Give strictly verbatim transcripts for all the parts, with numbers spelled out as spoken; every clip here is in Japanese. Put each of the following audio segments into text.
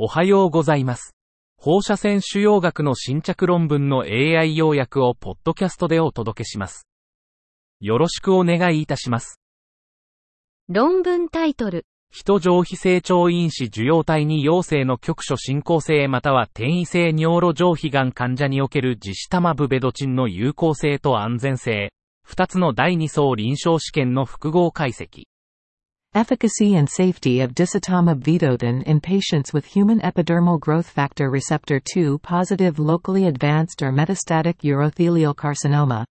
おはようございます。放射線腫瘍学の新着論文の エーアイ 要約をポッドキャストでお届けします。よろしくお願いいたします。論文タイトル。人上皮性腸因子受容体に陽性の局所進行性または転移性尿路上皮がん患者におけるジシタマブベドチンの有効性と安全性。ふたつのだいに相臨床試験の複合解析。Efficacy and safety of disitamab vedotin in patients with human epidermal growth factor receptor two positive locally advanced or metastatic urothelial carcinoma.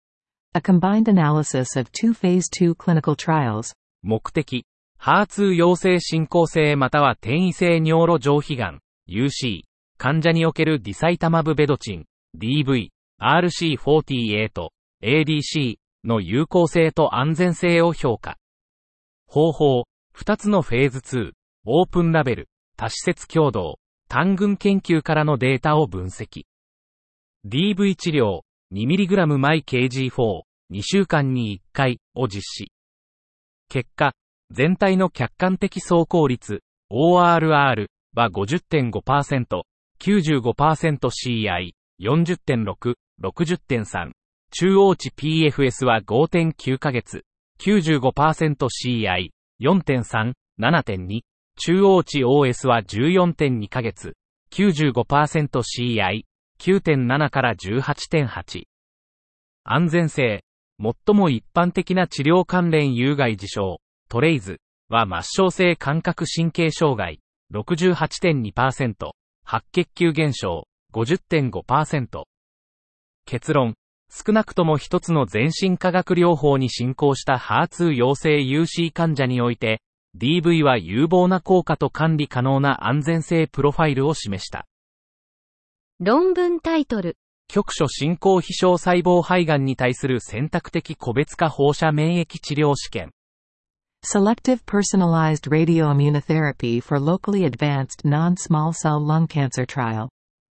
A combined analysis of two phase two clinical trials. 目的、エイチエーアールツー 陽性進行性または転移性尿路上皮がん ユーシー 患者におけるディサイタマブベドチン ディーブイ、アールシーフォーティーエイト、エーディーシー の有効性と安全性を評価。方法、二つのフェーズツー、オープンラベル、多施設共同、単群研究からのデータを分析。ディーブイ 治療、にミリグラム毎ケージーよん、にしゅうかんにいっかいを実施。結果、全体の客観的走行率、オーアールアール は ごじゅってんごパーセント、きゅうじゅうごパーセントシーアイ、よんじゅってんろく、ろくじゅってんさん、中央値 ピーエフエス は ごてんきゅうかげつ。きゅうじゅうごパーセントシーアイ、よんてんさん、ななてんに、中央値 オーエス は じゅうよんてんにかげつ、きゅうじゅうごパーセントシーアイ、きゅうてんなな から じゅうはちてんはち。安全性、最も一般的な治療関連有害事象、トレイズは末梢性感覚神経障害、ろくじゅうはちてんにパーセント、白血球減少、ごじゅってんごパーセント。結論、少なくとも一つの全身化学療法に進行した エイチエーアールツー 陽性 ユーシー 患者において、ディーブイ は有望な効果と管理可能な安全性プロファイルを示した。論文タイトル。局所進行非小細胞肺がんに対する選択的個別化放射免疫治療試験。Selective Personalized Radioimmunotherapy for Locally Advanced Non-Small Cell Lung Cancer Trial。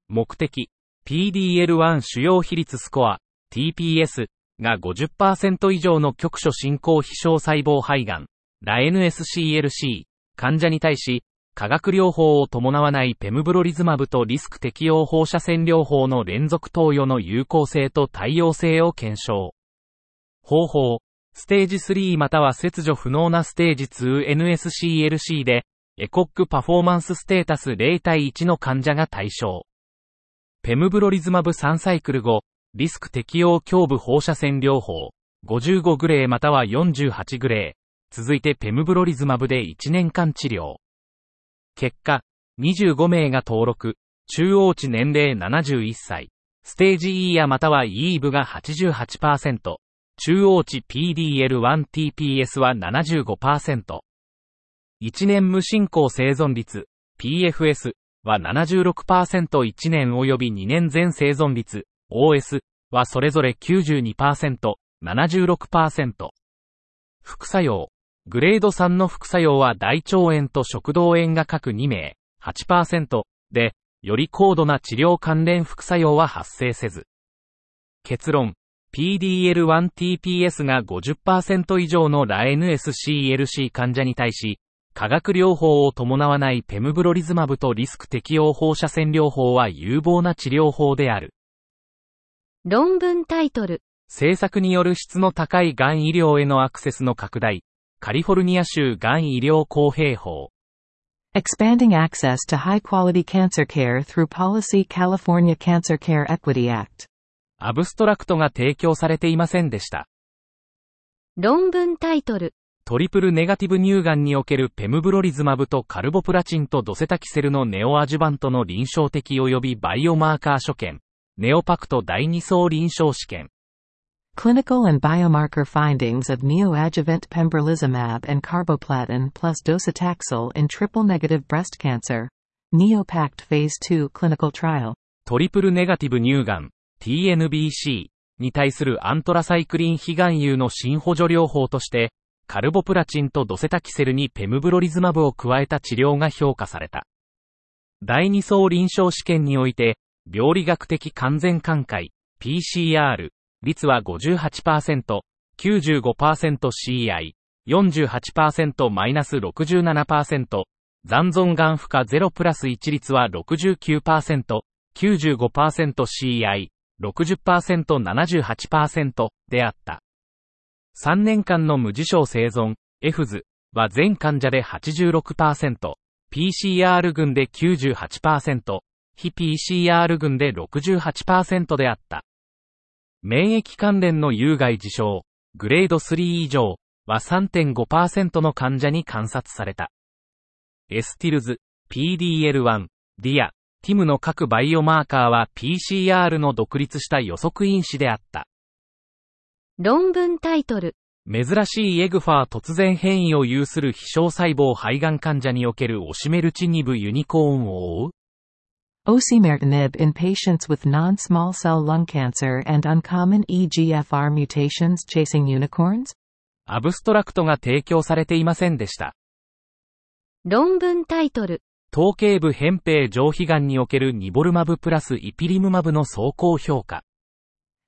目的、ピーディーエルワン 腫瘍比率スコア。ティーピーエス が ごじゅっパーセント 以上の局所進行非小細胞肺がん、ラン エヌエスシーエルシー 患者に対し、化学療法を伴わないペムブロリズマブとリスク適応放射線療法の連続投与の有効性と対応性を検証。方法、ステージスリーまたは切除不能なステージ ツーエヌエスシーエルシー で、エコックパフォーマンスステータスゼロたいいちの患者が対象。ペムブロリズマブさんサイクル後、リスク適応胸部放射線療法、ごじゅうごグレーまたはよんじゅうはちグレー、続いてペムブロリズマブでいちねんかん治療。結果、にじゅうごめいが登録、中央値年齢ななじゅういっさい、ステージ イー やまたは イーブイ が はちじゅうはちパーセント、中央値 ピーディーエルワンティーピーエス は ななじゅうごパーセント、いちねん無進行生存率、ピーエフエス は ななじゅうろくパーセント、いちねん及びにねん全生存率、オーエス はそれぞれ きゅうじゅうにパーセント、ななじゅうろくパーセント。副作用。グレードさんの副作用は大腸炎と食道炎が各にめい、はちパーセント で、より高度な治療関連副作用は発生せず。結論。ピーディーエルワンティーピーエス が ごじゅっパーセント 以上の ラン エヌエスシーエルシー 患者に対し、化学療法を伴わないペムブロリズマブとリスク適応放射線療法は有望な治療法である。論文タイトル。政策による質の高いがん医療へのアクセスの拡大。カリフォルニア州がん医療公平法。Expanding access to high-quality cancer care through policy California Cancer Care Equity Act。アブストラクトが提供されていませんでした。論文タイトル。トリプルネガティブ乳がんにおけるペムブロリズマブとカルボプラチンとドセタキセルのネオアジュバントの臨床的及びバイオマーカー所見。ネオパクトだいに相臨床試験。Clinical and biomarker findings of neoadjuvant pembrolizumab and carboplatin plus docetaxel in triple-negative breast cancer. NeoPact Phase ツー clinical trial. トリプルネガティブ乳がん ティーエヌビーシー に対するアントラサイクリン非含有の新補助療法として、カルボプラチンとドセタキセルにペムブロリズマブを加えた治療が評価された。だいに相臨床試験において、病理学的完全寛解 ピーシーアール 率は ごじゅうはちパーセント、きゅうじゅうごパーセントシーアイ、よんじゅうはちパーセントマイナス ろくじゅうななパーセント、残存がん負荷ゼロプラス一率は ろくじゅうきゅうパーセント、きゅうじゅうごパーセント シーアイ、ろくじゅっパーセント、ななじゅうはちパーセント であった。さんねんかんの無事症生存、エフズ は全患者で はちじゅうろくパーセント、ピーシーアール 群で きゅうじゅうはちパーセント、非 ピーシーアール 群で ろくじゅうはちパーセント であった。免疫関連の有害事象、グレードスリー以上は さんてんごパーセント の患者に観察された。エスティルズ、ピーディーエルワン、ディア、ティム の各バイオマーカーは ピーシーアール の独立した予測因子であった。論文タイトル。珍しいエグファー突然変異を有する非小細胞肺がん患者におけるオシメルチニブユニコーンを追う。Osimertinib in patients with non-small cell lung cancer and uncommon イージーエフアール mutations chasing unicorns? アブストラクトが提供されていませんでした。論文タイトル。頭頸部扁平上皮がんにおけるニボルマブプラスイピリムマブの総合評価。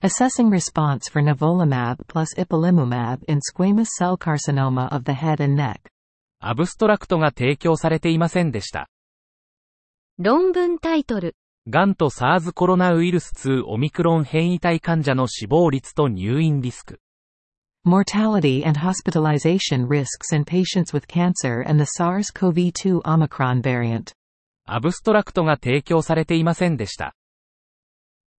Assessing response for nivolumab plus ipilimumab in squamous cell carcinoma of the head and neck. アブストラクトが提供されていませんでした。論文タイトル。がんと SARS コロナウイルスツーオミクロン変異体患者の死亡率と入院リスク。Mortality and hospitalization risks in patients with cancer and the サースコーブツー Omicron variant. アブストラクトが提供されていませんでした。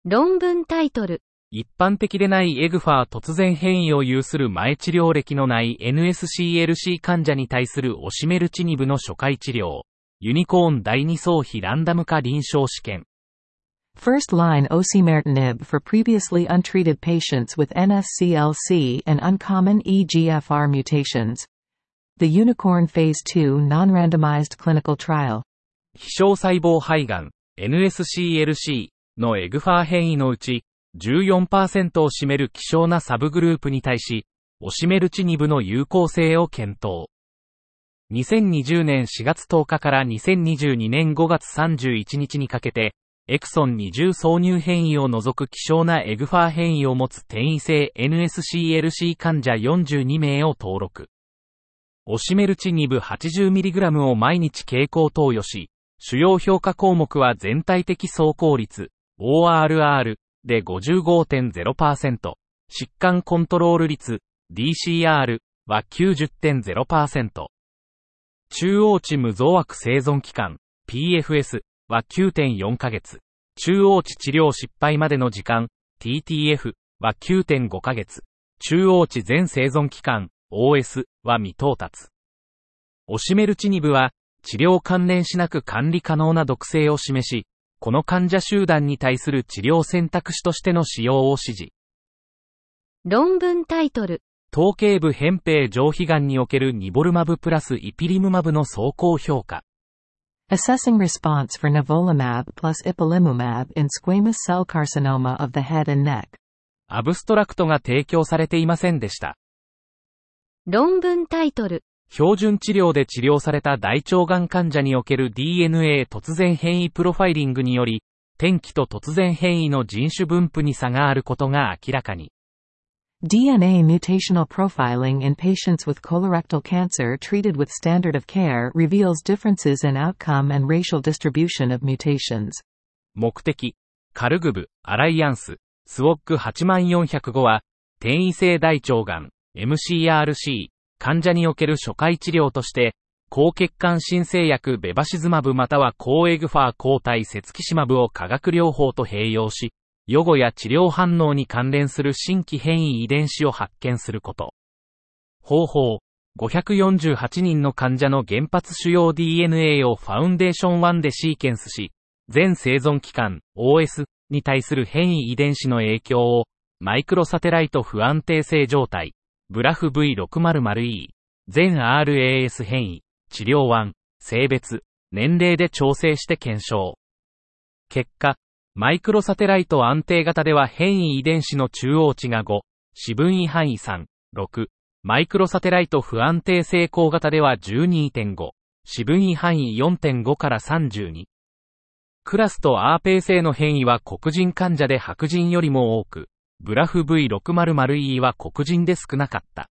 論文タイトル。一般的でないエグファー突然変異を有する前治療歴のない エヌエスシーエルシー 患者に対するオシメルチニブの初回治療。ユニコーンだいに相比ランダム化臨床試験。First line osimertinib for previously untreated patients with エヌエスシーエルシー and uncommon イージーエフアール mutations. The Unicorn Phase ツー non-randomized clinical trial. 非小細胞肺がん エヌエスシーエルシー のエグファー変異のうち、じゅうよんパーセント を占める希少なサブグループに対し、オシメルチニブの有効性を検討。にせんにじゅうねんしがつとおかからにせんにじゅうにねんごがつさんじゅういちにちにかけて、エクソンにじゅう挿入変異を除く希少なエグファー変異を持つ転移性 エヌエスシーエルシー 患者よんじゅうにめいを登録。オシメルチニブ はちじゅうミリグラム を毎日経口投与し、主要評価項目は全体的走行率、オーアールアール で ごじゅうごてんゼロパーセント、疾患コントロール率、ディーシーアール は きゅうじゅってんゼロパーセント、中央値無増悪生存期間、ピーエフエス は きゅうてんよんかげつ、中央値治療失敗までの時間、ティーティーエフ は きゅうてんごかげつ、中央値全生存期間、オーエス は未到達。オシメルチニブは、治療関連しなく管理可能な毒性を示し、この患者集団に対する治療選択肢としての使用を指示。論文タイトル。頭頸部扁平上皮がんにおけるニボルマブプラスイピリムマブの総合評価。Assessing response for nivolumab plus ipilimumab in squamous cell carcinoma of the head and neck. アブストラクトが提供されていませんでした。論文タイトル。標準治療で治療された大腸がん患者における ディーエヌエー 突然変異プロファイリングにより、転機と突然変異の人種分布に差があることが明らかに。ディーエヌエー mutational profiling in patients with colorectal cancer treated with standard of care reveals differences in outcome and racial distribution of mutations. 目的、カルグブ、アライアンス、スウォッグはちまんよんひゃくごは、転移性大腸がん、エムシーアールシー、患者における初回治療として、抗血管新生薬ベバシズマブまたは抗エグファー抗体セツキシマブを化学療法と併用し、予後や治療反応に関連する新規変異遺伝子を発見すること。方法、ごひゃくよんじゅうはちにんの患者の原発主要 ディーエヌエー をファウンデーションワンでシーケンスし、全生存期間、オーエス に対する変異遺伝子の影響を、マイクロサテライト不安定性状態、ブラフ ブイろくまるまるイー、全 アールエーエス 変異、治療ワン、性別、年齢で調整して検証。結果、マイクロサテライト安定型では変異遺伝子の中央値がご、四分位範囲さん、ろく。マイクロサテライト不安定性高型では じゅうにてんご、四分位範囲 よんてんご からさんじゅうに。クラスとアーペー性の変異は黒人患者で白人よりも多く、ブラフ ブイろくまるまるイー は黒人で少なかった。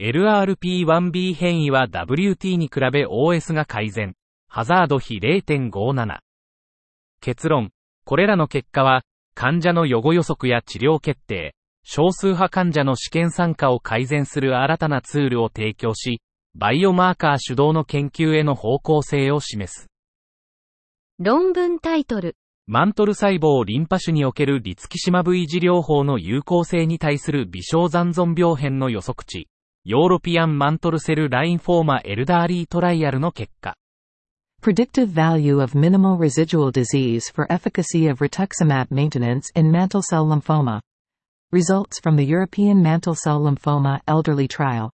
エルアールピーワンビー 変異は ダブリューティー に比べ オーエス が改善。ハザード比 ゼロ点五七。結論。これらの結果は、患者の予後予測や治療決定、少数派患者の試験参加を改善する新たなツールを提供し、バイオマーカー主導の研究への方向性を示す。論文タイトル。マントル細胞リンパ腫におけるリツキシマブ維持療法の有効性に対する微小残存病変の予測値。ヨーロピアンマントルセルラインフォーマエルダーリートライアルの結果。Predictive value of minimal residual disease for efficacy of rituximab maintenance in mantle cell lymphoma. Results from the European mantle cell lymphoma elderly trial.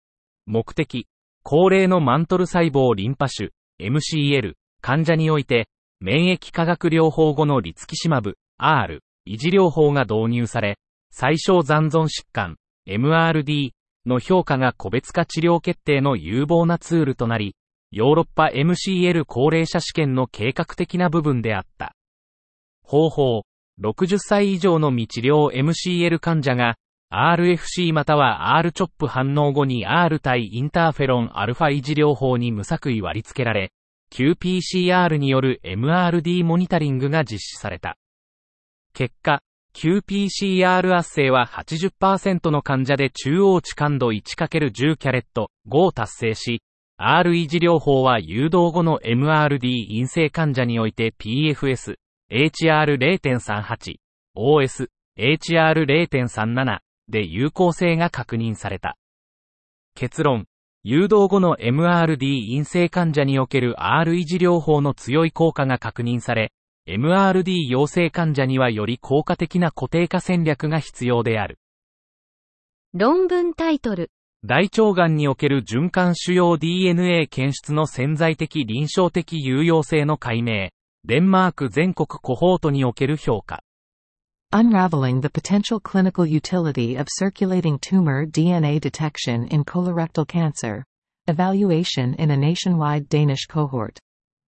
目的。高齢のマントル細胞リンパ腫 エムシーエル 患者において、免疫化学療法後のリツキシマブ アール 維持療法が導入され、最小残存疾患 エムアールディー の評価が個別化治療決定の有望なツールとなり、ヨーロッパ エムシーエル 高齢者試験の計画的な部分であった。方法、ろくじゅっさい以上の未治療 エムシーエル 患者が、アールエフシー または アールチョップ 反応後に アール 対インターフェロン α 維持療法に無作為割り付けられ、キューピーシーアール による エムアールディー モニタリングが実施された。結果、キューピーシーアール 圧成は はちじゅっパーセント の患者で中央値感度 いちかけるじゅう キャレットごを達成し、アール 維持療法は誘導後の エムアールディー 陰性患者において ピーエフエス、エイチアールゼロ点三八、オーエス、エイチアールゼロ点三七 で有効性が確認された。結論。誘導後の エムアールディー 陰性患者における アール 維持療法の強い効果が確認され、エムアールディー 陽性患者にはより効果的な固定化戦略が必要である。論文タイトル。大腸がんにおける循環腫瘍 ディーエヌエー 検出の潜在的臨床的有用性の解明。デンマーク全国コホートにおける評価。Unraveling the potential clinical utility of circulating tumor ディーエヌエー detection in colorectal cancer. Evaluation in a nationwide Danish cohort.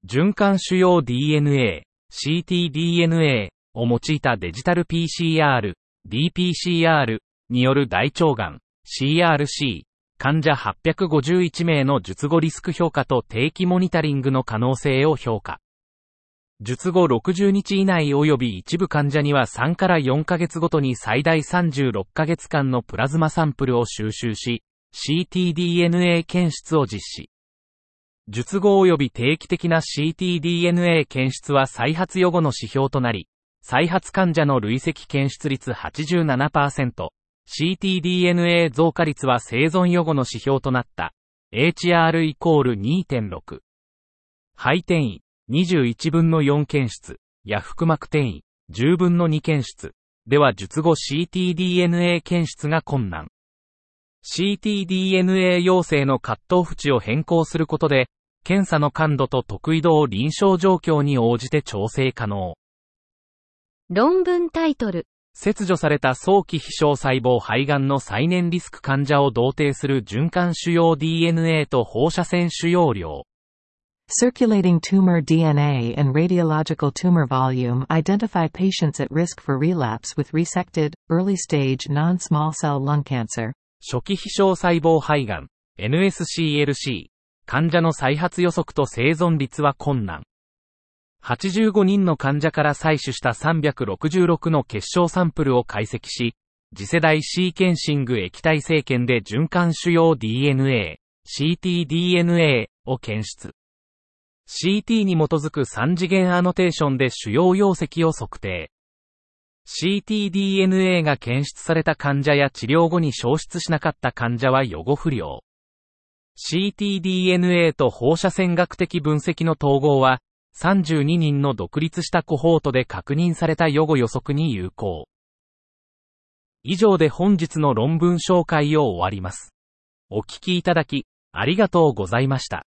循環腫瘍 ディーエヌエー、シーティーディーエヌエー を用いたデジタル ピーシーアール、ディーピーシーアール による大腸がん、シーアールシー、患者はっぴゃくごじゅういちめいの術後リスク評価と定期モニタリングの可能性を評価。術後ろくじゅうにち以内及び一部患者にはさんからよんかげつごとに最大さんじゅうろっかげつかんのプラズマサンプルを収集し、シーティーディーエヌエー 検出を実施。術後及び定期的な シーティーディーエヌエー 検出は再発予後の指標となり、再発患者の累積検出率 はちじゅうななパーセント、シーティーディーエヌエー 増加率は生存予後の指標となった。エイチアールイコールに点六。肺転移。にじゅういちぶんのよん検出、や腹膜転移、じゅうぶんのに検出、では術後 シーティーディーエヌエー 検出が困難。シーティーディーエヌエー 陽性のカットオフ値を変更することで、検査の感度と特異度を臨床状況に応じて調整可能。論文タイトル。切除された早期非小細胞肺がんの再燃リスク患者を同定する循環腫瘍 ディーエヌエー と放射線腫瘍量。Circulating tumor ディーエヌエー and radiological tumor volume identify patients at risk for relapse with resected, early-stage non-small cell lung cancer. 初期非小細胞肺がん エヌエスシーエルシー 患者の再発予測と生存率は困難。はちじゅうごにんの患者から採取したさんびゃくろくじゅうろくの結晶サンプルを解析し、次世代シーケンシング液体生検で循環腫瘍 ディーエヌエー、シーティーディーエヌエー を検出。シーティー に基づくさん次元アノテーションで腫瘍容積を測定。シーティーディーエヌエー が検出された患者や治療後に消失しなかった患者は予後不良。シーティーディーエヌエー と放射線学的分析の統合は、さんじゅうににんの独立したコホートで確認された予後予測に有効。以上で本日の論文紹介を終わります。お聞きいただき、ありがとうございました。